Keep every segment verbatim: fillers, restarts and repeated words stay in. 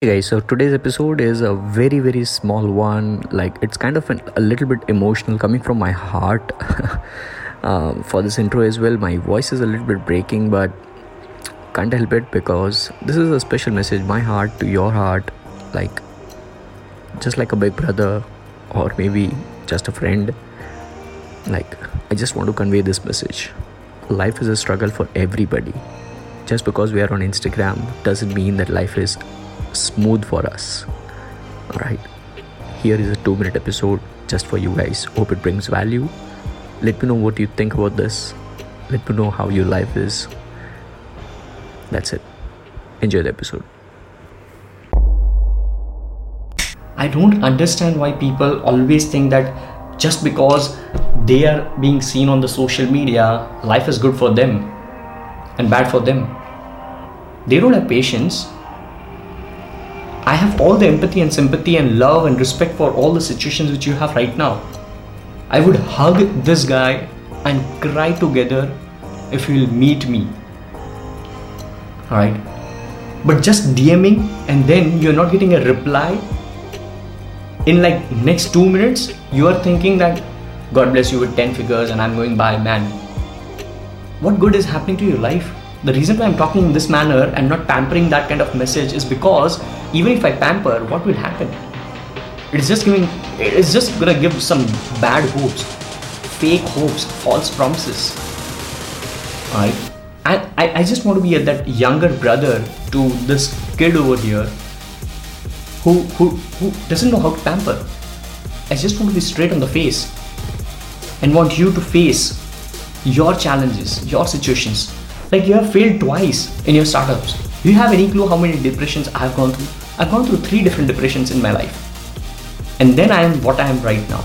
Hey guys, so today's episode is a very very small one. Like it's kind of an, a little bit emotional coming from my heart um, for this intro as well. My voice is a little bit breaking, but can't help it because this is a special message, my heart to your heart, like just like a big brother or maybe just a friend. Like I just want to convey this message. Life is a struggle for everybody. Just because we are on Instagram doesn't mean that life is smooth for us. Alright, here is a two minute episode just for you guys. Hope it brings value. Let me know what you think about this. Let me know how your life is. That's it. Enjoy the episode. I don't understand why people always think that just because they are being seen on the social media, life is good for them and bad for them. They don't have patience. I have all the empathy and sympathy and love and respect for all the situations which you have right now. I would hug this guy and cry together if he will meet me. Alright. But just DMing and then you're not getting a reply. In like next two minutes, you are thinking that God bless you with ten figures and I'm going by, man. What good is happening to your life? The reason why I'm talking in this manner and not pampering that kind of message is because even if I pamper, what will happen? It's just giving, it's just gonna give some bad hopes, fake hopes, false promises. Alright, I, I, I just want to be a, that younger brother to this kid over here who, who, who doesn't know how to pamper. I just want to be straight on the face and want you to face your challenges, your situations. Like you have failed twice in your startups. Do you have any clue how many depressions I have gone through? I've gone through three different depressions in my life. And then I am what I am right now.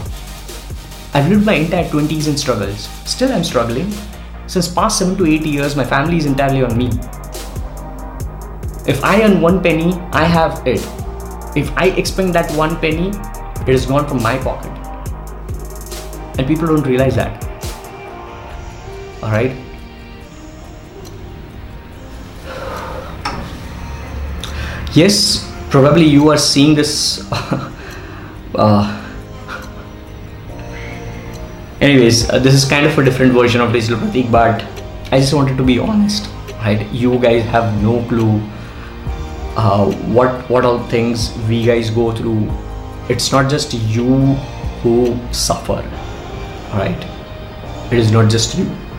I've lived my entire twenties in struggles. Still I'm struggling. Since past seven to eight years, my family is entirely on me. If I earn one penny, I have it. If I expend that one penny, it is gone from my pocket. And people don't realize that. Alright? Yes, probably you are seeing this. uh, anyways, uh, this is kind of a different version of Digital Pratik, but I just wanted to be honest, right? You guys have no clue uh, what what all things we guys go through. It's not just you who suffer, right? It is not just you.